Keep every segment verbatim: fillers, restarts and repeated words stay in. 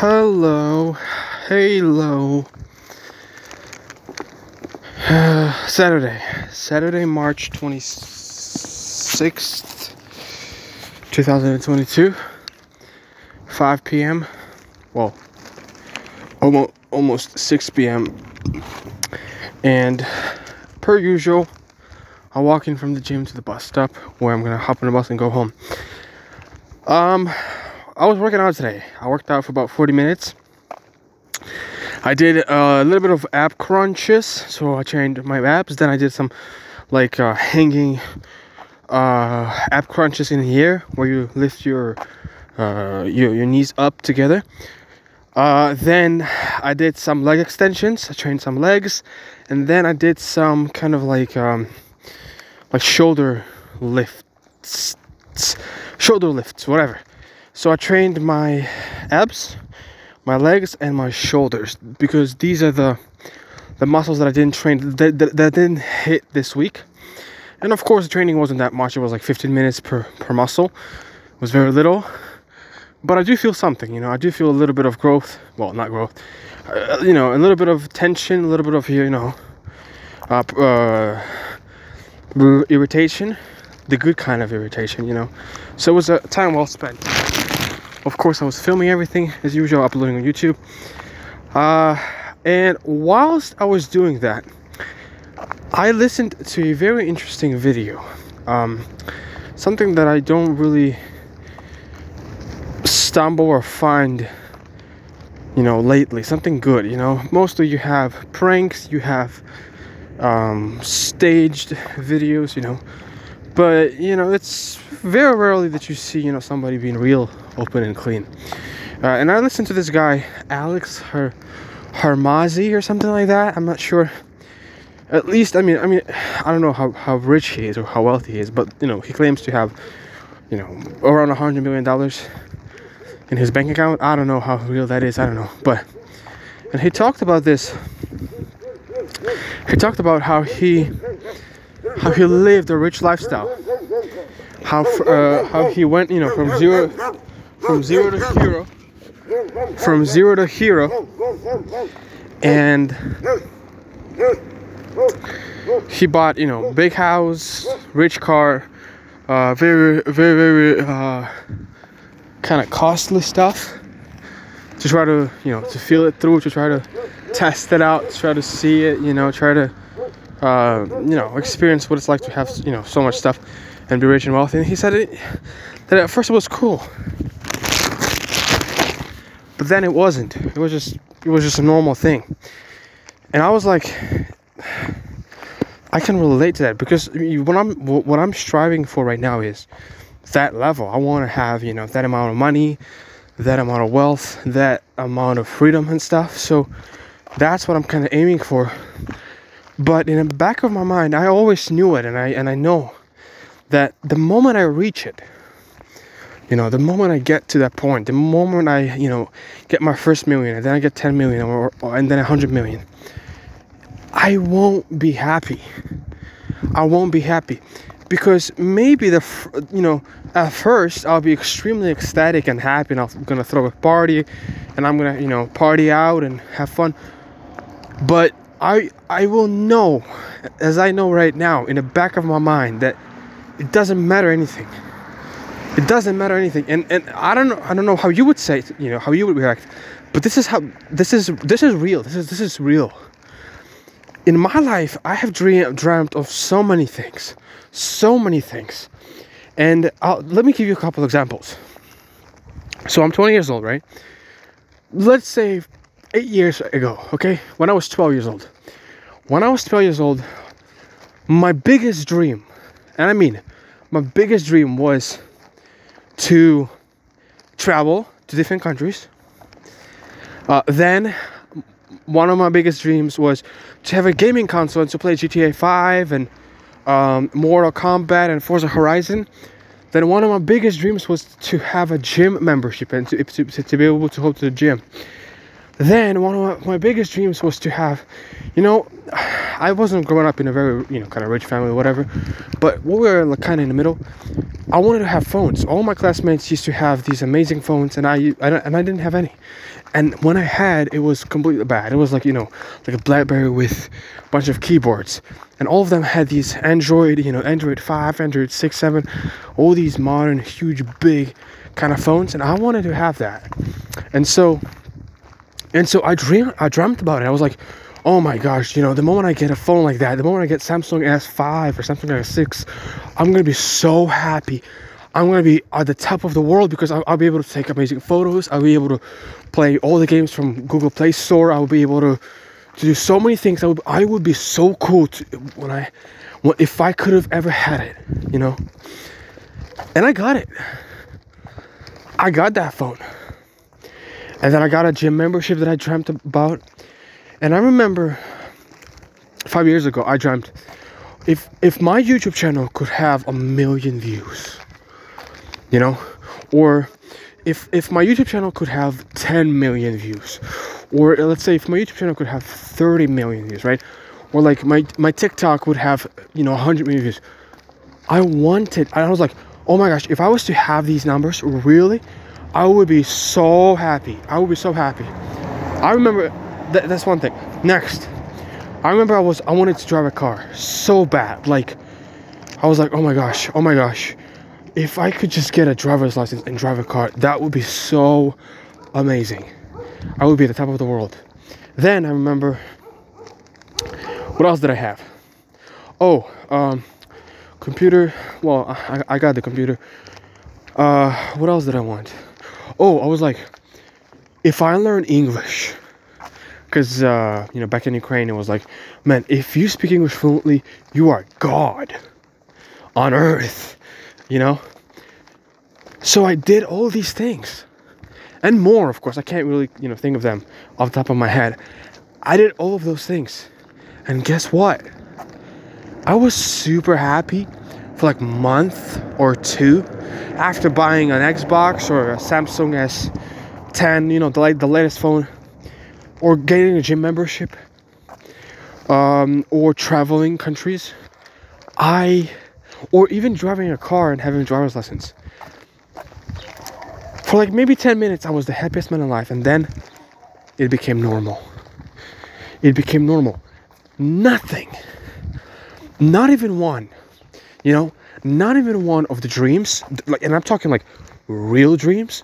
Hello, hello. Uh, Saturday, Saturday, March twenty-sixth, twenty twenty-two, five p.m. Well, almost almost six p.m. And per usual, I'm walking from the gym to the bus stop where I'm gonna hop on the bus and go home. Um. I was working out today. I worked out for about forty minutes. I did a little bit of ab crunches, so I trained my abs. Then I did some like uh, hanging uh, ab crunches in the air, where you lift your uh, your, your knees up together. Uh, then I did some leg extensions. I trained some legs, and then I did some kind of like um, like shoulder lifts, shoulder lifts, whatever. So I trained my abs, my legs, and my shoulders, because these are the the muscles that I didn't train, that, that, that didn't hit this week. And of course, the training wasn't that much. It was like fifteen minutes per, per muscle. It was very little. But I do feel something, you know. I do feel a little bit of growth. Well, not growth. Uh, you know, a little bit of tension, a little bit of, you know, uh, uh, irritation. The good kind of irritation, you know. So it was a time well spent. Of course, I was filming everything as usual, uploading on YouTube. Uh, and whilst I was doing that, I listened to a very interesting video. Um, something that I don't really stumble or find, you know, lately. Something good, you know. Mostly you have pranks, you have um, staged videos, you know. But, you know, it's very rarely that you see, you know, somebody being real, open, and clean. Uh, and I listened to this guy, Alex Har Harmazi or something like that. I'm not sure. At least, I mean, I mean, I don't know how, how rich he is or how wealthy he is. But, you know, he claims to have, you know, around one hundred million dollars in his bank account. I don't know how real that is. I don't know. But, and he talked about this. He talked about how he... how he lived a rich lifestyle, how uh, how he went, you know, from zero, from zero to hero, from zero to hero, and he bought, you know, big house, rich car, uh, very, very, very uh, kind of costly stuff to try to, you know, to feel it through, to try to test it out, to try to see it, you know, try to. Uh, you know, experience what it's like to have, you know, so much stuff and be rich and wealthy. And he said it, that at first it was cool, but then it wasn't. It was just, it was just a normal thing. And I was like, I can relate to that, because what I'm, what I'm striving for right now is that level. I want to have, you know, that amount of money, that amount of wealth, that amount of freedom and stuff. So that's what I'm kind of aiming for. But in the back of my mind, I always knew it, and I and I know that the moment I reach it, you know, the moment I get to that point, the moment I, you know, get my first million, and then I get ten million, or, or and then one hundred million, I won't be happy. I won't be happy, because maybe the, you know, at first I'll be extremely ecstatic and happy, and I'm gonna throw a party, and I'm gonna, you know, party out and have fun, but. I I will know, as I know right now, in the back of my mind, that it doesn't matter anything. It doesn't matter anything. And and I don't know I don't know how you would say, you know, how you would react, but this is how this is this is real. This is this is real. In my life, I have dream, dreamt of so many things, so many things. And I'll, let me give you a couple examples. So I'm twenty years old, right? Let's say eight years ago, okay, when I was twelve years old, when I was twelve years old, my biggest dream, and I mean, my biggest dream was to travel to different countries. Uh, then, one of my biggest dreams was to have a gaming console and to play G T A five and um, Mortal Kombat and Forza Horizon. Then one of my biggest dreams was to have a gym membership and to, to, to be able to go to the gym. then one of my biggest dreams was to have, you know, I wasn't growing up in a very, you know, kind of rich family or whatever, but we were kind of in the middle. I wanted to have phones. All my classmates used to have these amazing phones, and I, I and I didn't have any. And when I had, it was completely bad. It was like, you know, like a BlackBerry with a bunch of keyboards. And all of them had these Android, you know, Android five, Android six, seven, all these modern, huge, big kind of phones. And I wanted to have that. And so, and so I dream, I dreamt about it. I was like, oh my gosh, you know, the moment I get a phone like that, the moment I get Samsung S five or Samsung S six, I'm going to be so happy. I'm going to be at the top of the world because I'll, I'll be able to take amazing photos. I'll be able to play all the games from Google Play Store. I'll be able to, to do so many things. I would, I would be so cool to, when I, when, if I could have ever had it, you know. And I got it. I got that phone. And then I got a gym membership that I dreamt about. And I remember five years ago, I dreamt, if if my YouTube channel could have a million views, you know, or if if my YouTube channel could have ten million views, or let's say if my YouTube channel could have thirty million views, right? Or like my, my TikTok would have, you know, one hundred million views. I wanted, I was like, oh my gosh, if I was to have these numbers, really, I would be so happy. I would be so happy. I remember, th- that's one thing. Next, I remember I was, I wanted to drive a car so bad. Like, I was like, oh my gosh, oh my gosh. If I could just get a driver's license and drive a car, that would be so amazing. I would be at the top of the world. Then I remember, what else did I have? Oh, um, computer. Well, I, I got the computer. Uh, what else did I want? Oh, I was like, if I learn English, because, uh, you know, back in Ukraine, it was like, man, if you speak English fluently, you are God on earth. You know, so I did all these things and more, of course. I can't really, you know, think of them off the top of my head. I did all of those things, and guess what? I was super happy for like a month or two after buying an Xbox or a Samsung S ten, you know, the, the latest phone, or getting a gym membership, um, or traveling countries. I... Or even driving a car and having driver's license. For like maybe ten minutes, I was the happiest man alive. And then it became normal. It became normal. Nothing. Not even one. You know, not even one of the dreams. Like, and I'm talking like real dreams.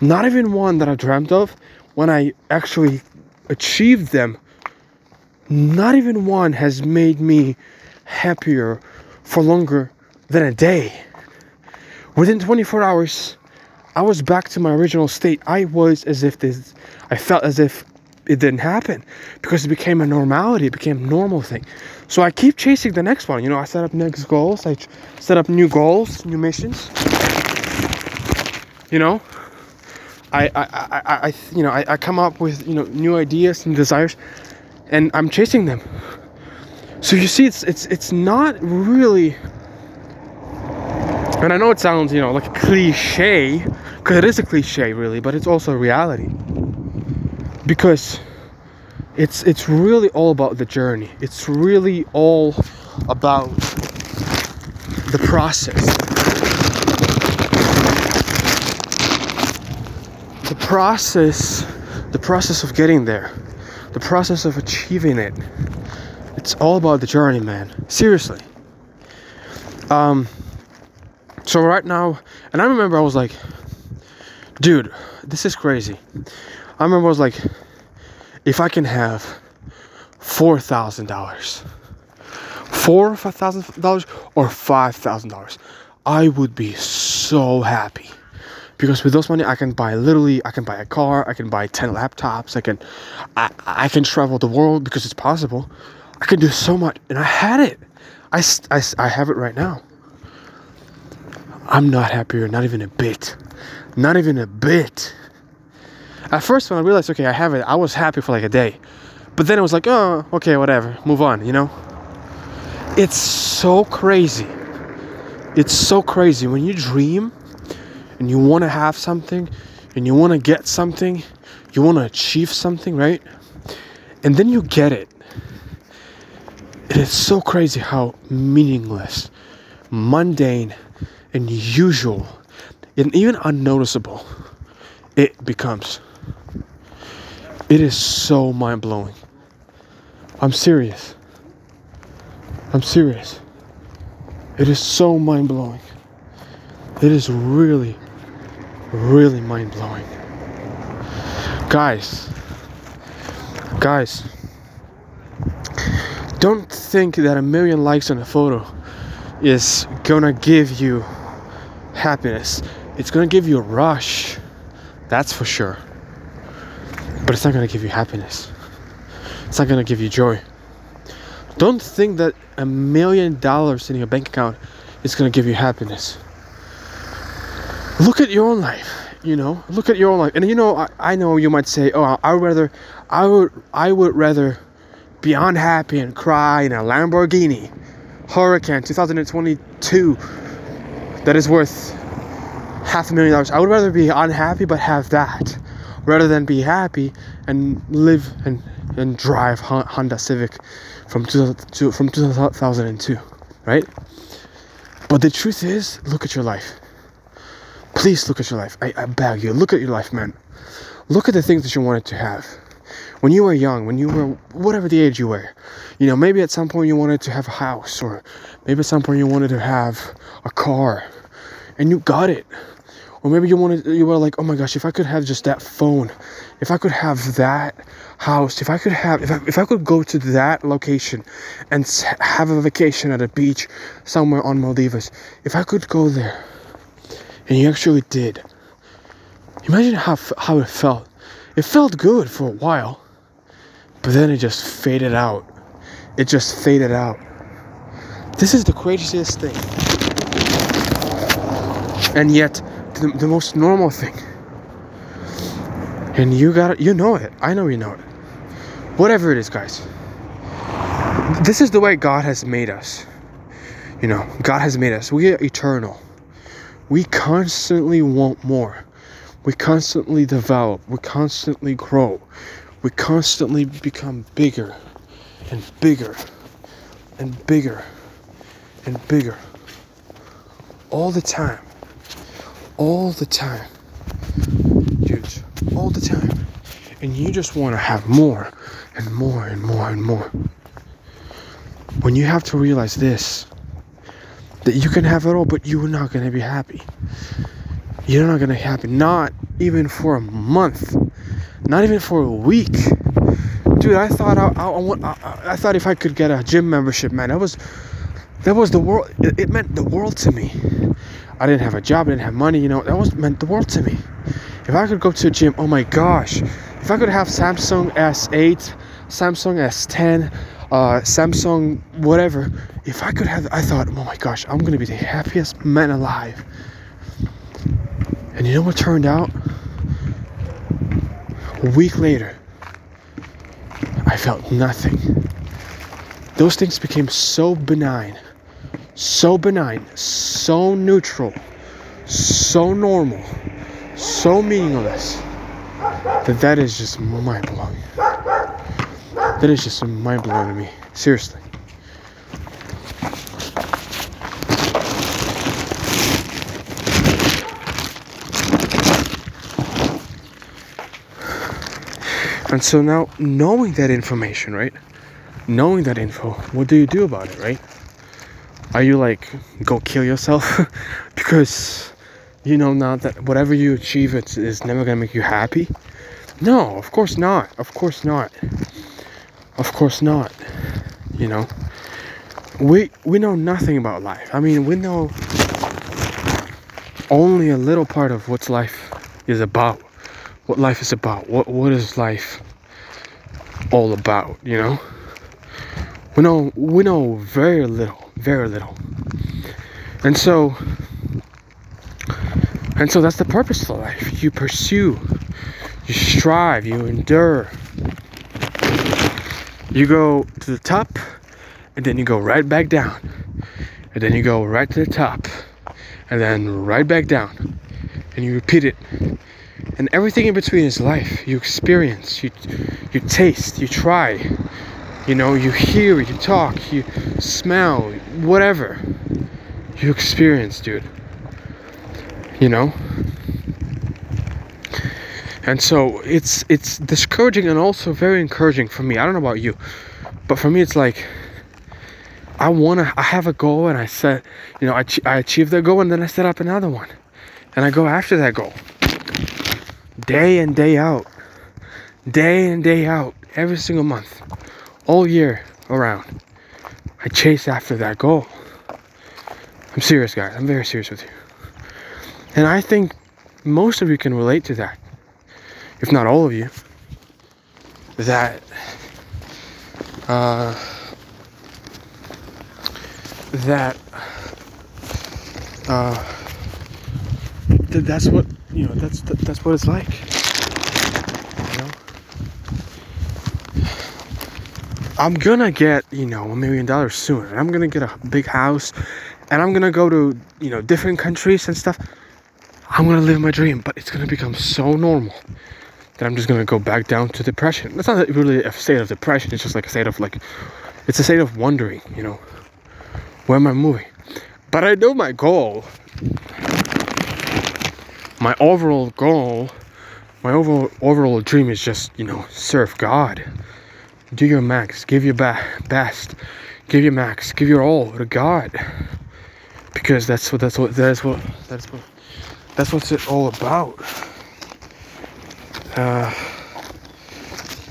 Not even one that I dreamt of when I actually achieved them. Not even one has made me happier for longer than a day. Within twenty-four hours, I was back to my original state. I was as if this, I felt as if it didn't happen, because it became a normality. It became a normal thing. So I keep chasing the next one. You know, I set up next goals. I set up new goals, new missions. You know, I, I, I, I you know, I, I come up with, you know, new ideas and desires, and I'm chasing them. So you see, it's it's it's not really, and I know it sounds, you know, like a cliche, because it is a cliche really, but it's also a reality, because it's it's really all about the journey. It's really all about the process. The process, the process of getting there, the process of achieving it. It's all about the journey, man. Seriously. Um, so right now, and I remember I was like, dude, this is crazy. I remember I was like, if I can have four thousand dollars, four thousand dollars or five thousand dollars, I would be so happy. Because with those money, I can buy literally, I can buy a car, I can buy ten laptops, I can, I, I can travel the world because it's possible. I could do so much, and I had it. I, I, I have it right now. I'm not happier, not even a bit. Not even a bit. At first, when I realized, okay, I have it, I was happy for like a day. But then it was like, oh, okay, whatever, move on, you know? It's so crazy. It's so crazy. When you dream and you want to have something, and you want to get something, you want to achieve something, right? And then you get it. And it's so crazy how meaningless, mundane, and usual, and even unnoticeable it becomes. It is so mind-blowing. I'm serious. I'm serious. It is so mind-blowing. It is really, really mind-blowing. Guys, guys, don't think that a million likes on a photo is gonna give you happiness. It's gonna give you a rush, that's for sure. But it's not gonna give you happiness. It's not gonna give you joy. Don't think that a million dollars in your bank account is gonna give you happiness. Look at your own life, you know. Look at your own life, and you know, I, I know you might say, "Oh, I would rather, I would, I would rather be unhappy and cry in a Lamborghini Hurricane twenty twenty-two that is worth half a million dollars. I would rather be unhappy but have that, rather than be happy and live and and drive Honda Civic from two, from two thousand two, right?" But the truth is, look at your life. Please look at your life. I, I beg you. Look at your life, man. Look at the things that you wanted to have. When you were young, when you were whatever the age you were, you know, maybe at some point you wanted to have a house, or maybe at some point you wanted to have a car and you got it. Or maybe you wanted, you were like, oh my gosh, if I could have just that phone, if I could have that house, if I could have, if I, if I could go to that location and have a vacation at a beach somewhere on Maldives, if I could go there. And you actually did. Imagine how how it felt. It felt good for a while, but then it just faded out. It just faded out. This is the craziest thing, and yet the, the most normal thing. And you got it. You know it. I know you know it. Whatever it is, guys. This is the way God has made us. You know, God has made us. We are eternal. We constantly want more. We constantly develop. We constantly grow. We constantly become bigger and bigger and bigger and bigger. All the time. All the time. Dudes, all the time. And you just want to have more and more and more and more. When you have to realize this, that you can have it all, but you're not going to be happy. You're not going to be happy. Not even for a month. Not even for a week. Dude, I thought I, I, I, I thought if I could get a gym membership, man, that was that was the world. It, it meant the world to me. I didn't have a job. I didn't have money. You know, that was meant the world to me. If I could go to a gym, oh my gosh. If I could have Samsung S eight, Samsung S ten, Uh, Samsung, whatever. If I could have, I thought, oh my gosh, I'm gonna be the happiest man alive. And you know what turned out? A week later, I felt nothing. Those things became so benign, so benign, so neutral, so normal, so meaningless, that that is just mind-blowing. That is just mind-blowing to me. Seriously. And so now, knowing that information, right? Knowing that info, what do you do about it, right? Are you like, go kill yourself? Because you know now that whatever you achieve, it's, it's never going to make you happy? No, of course not. Of course not. Of course not, you know. We we know nothing about life. I mean, we know only a little part of what life is about. What life is about. What what is life all about, you know? We know we know very little, very little. And so and so that's the purpose of life. You pursue, you strive, you endure. You go to the top, and then you go right back down, and then you go right to the top, and then right back down, and you repeat it, And everything in between is life. You experience, you you taste, you try, you know, you hear, you talk, you smell, whatever. You experience, dude. You know? And so it's it's discouraging and also very encouraging for me. I don't know about you, but for me it's like, I wanna, I have a goal, and I set, you know, I, I achieve that goal, and then I set up another one. And I go after that goal. Day in, day out. Day in, day out. Every single month. All year around. I chase after that goal. I'm serious, guys. I'm very serious with you. And I think most of you can relate to that. If not all of you. That... Uh... That... Uh... Th- that's what... You know, that's th- that's what it's like. You know? I'm gonna get, you know, a million dollars soon. And I'm gonna get a big house. And I'm gonna go to, you know, different countries and stuff. I'm gonna live my dream. But it's gonna become so normal that I'm just gonna go back down to depression. That's not really a state of depression. It's just like a state of, like... It's a state of wondering, you know. Where am I moving? But I know my goal... My overall goal, my overall overall dream is just, you know, serve God. Do your max, give your ba- best, give your max, give your all to God. Because that's what that's what that's what that's what that's what's it all about. Uh,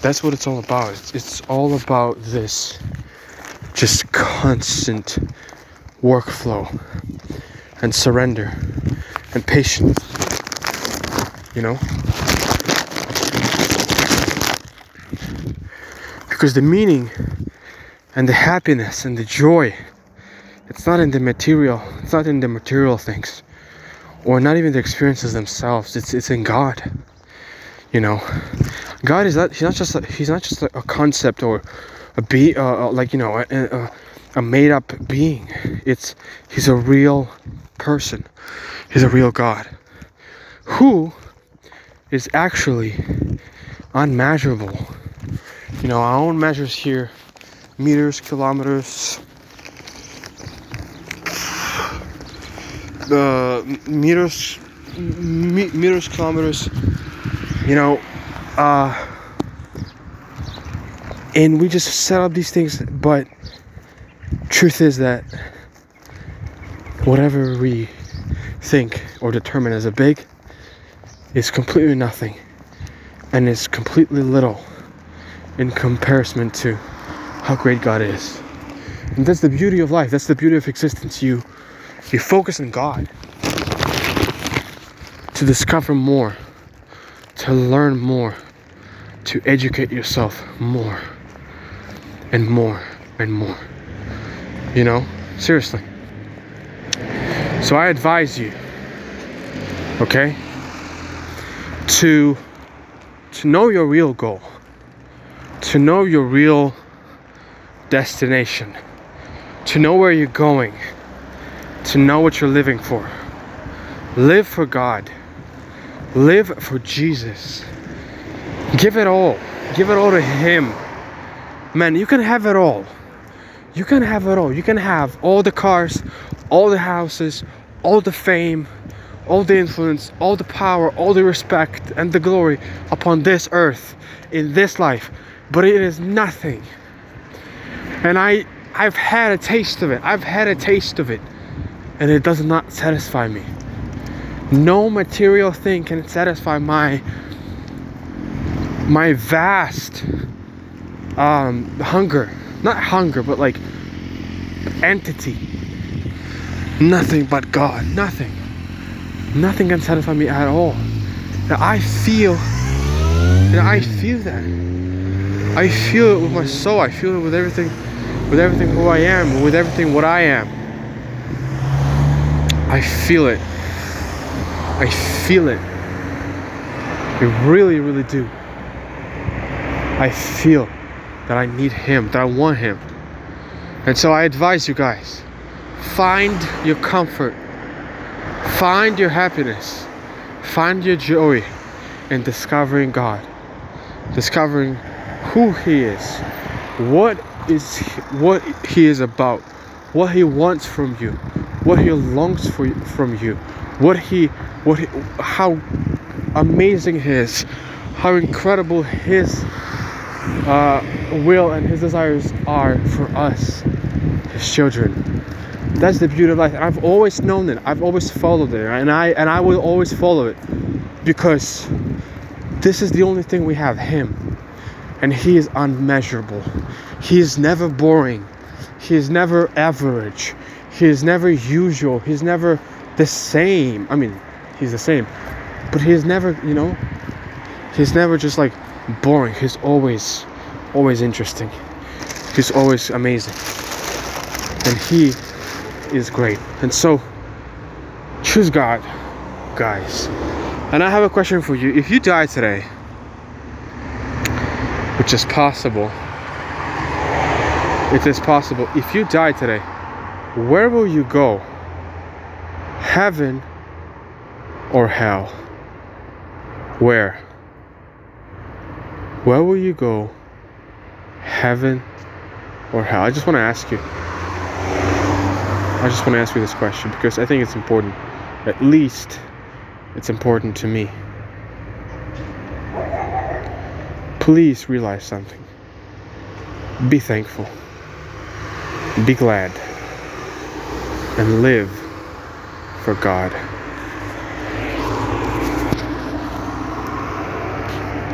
that's what it's all about. It's, it's all about this just constant workflow and surrender and patience. You know, because the meaning and the happiness and the joy, it's not in the material, it's not in the material things, or not even the experiences themselves. It's it's in God. You know, God is not. He's not just. A, he's not just a, a concept or a be uh, like you know a, a, a made up being. It's he's a real person. He's a real God, who is actually unmeasurable. You know, our own measures here, meters, kilometers, uh, meters, me- meters, kilometers, you know, uh, and we just set up these things, but truth is that whatever we think or determine as a big is completely nothing, and is completely little in comparison to how great God is. And that's the beauty of life. That's the beauty of existence. You you focus on God to discover more, to learn more, to educate yourself more and more and more. You know, seriously. So I advise you, okay? To to know your real goal, to know your real destination, to know where you're going, to know what you're living for. Live for God. Live for Jesus. Give it all. Give it all to Him. Man, you can have it all. You can have it all. You can have all the cars, all the houses, all the fame, all the influence, all the power, all the respect and the glory upon this earth, in this life, but it is nothing. And I, I've had a taste of it. I've had a taste of it, and it does not satisfy me. No material thing can satisfy my, my vast um, hunger. Not hunger, but like entity. Nothing but God. Nothing. Nothing can satisfy me at all. Now I feel, and I feel that. I feel it with my soul. I feel it with everything, with everything who I am, with everything what I am. I feel it. I feel it. I really, really do. I feel that I need Him, that I want Him. And so I advise you guys, find your comfort. Find your happiness. Find your joy. and discovering God, discovering who He is, what is what He is about, what He wants from you, what He longs for from you, what He, what he, how amazing He is, how incredible His uh, will and His desires are for us, His children. That's the beauty of life. I've always known it. I've always followed it, and I and I will always follow it, because this is the only thing we have, Him, and He is unmeasurable. He is never boring. He is never average. He is never usual. He's never the same. I mean, He's the same, but He is never, you know, He's never just like boring. He's always, always interesting. He's always amazing, and He is great. And so choose God, guys. And I have a question for you. If you die today, which is possible, it is possible. If you die today, where will you go? Heaven or hell? Where? Where will you go? Heaven or hell? I just want to ask you. I just want to ask you this question, because I think it's important. At least it's important to me. Please realize something. Be thankful. Be glad. And live for God.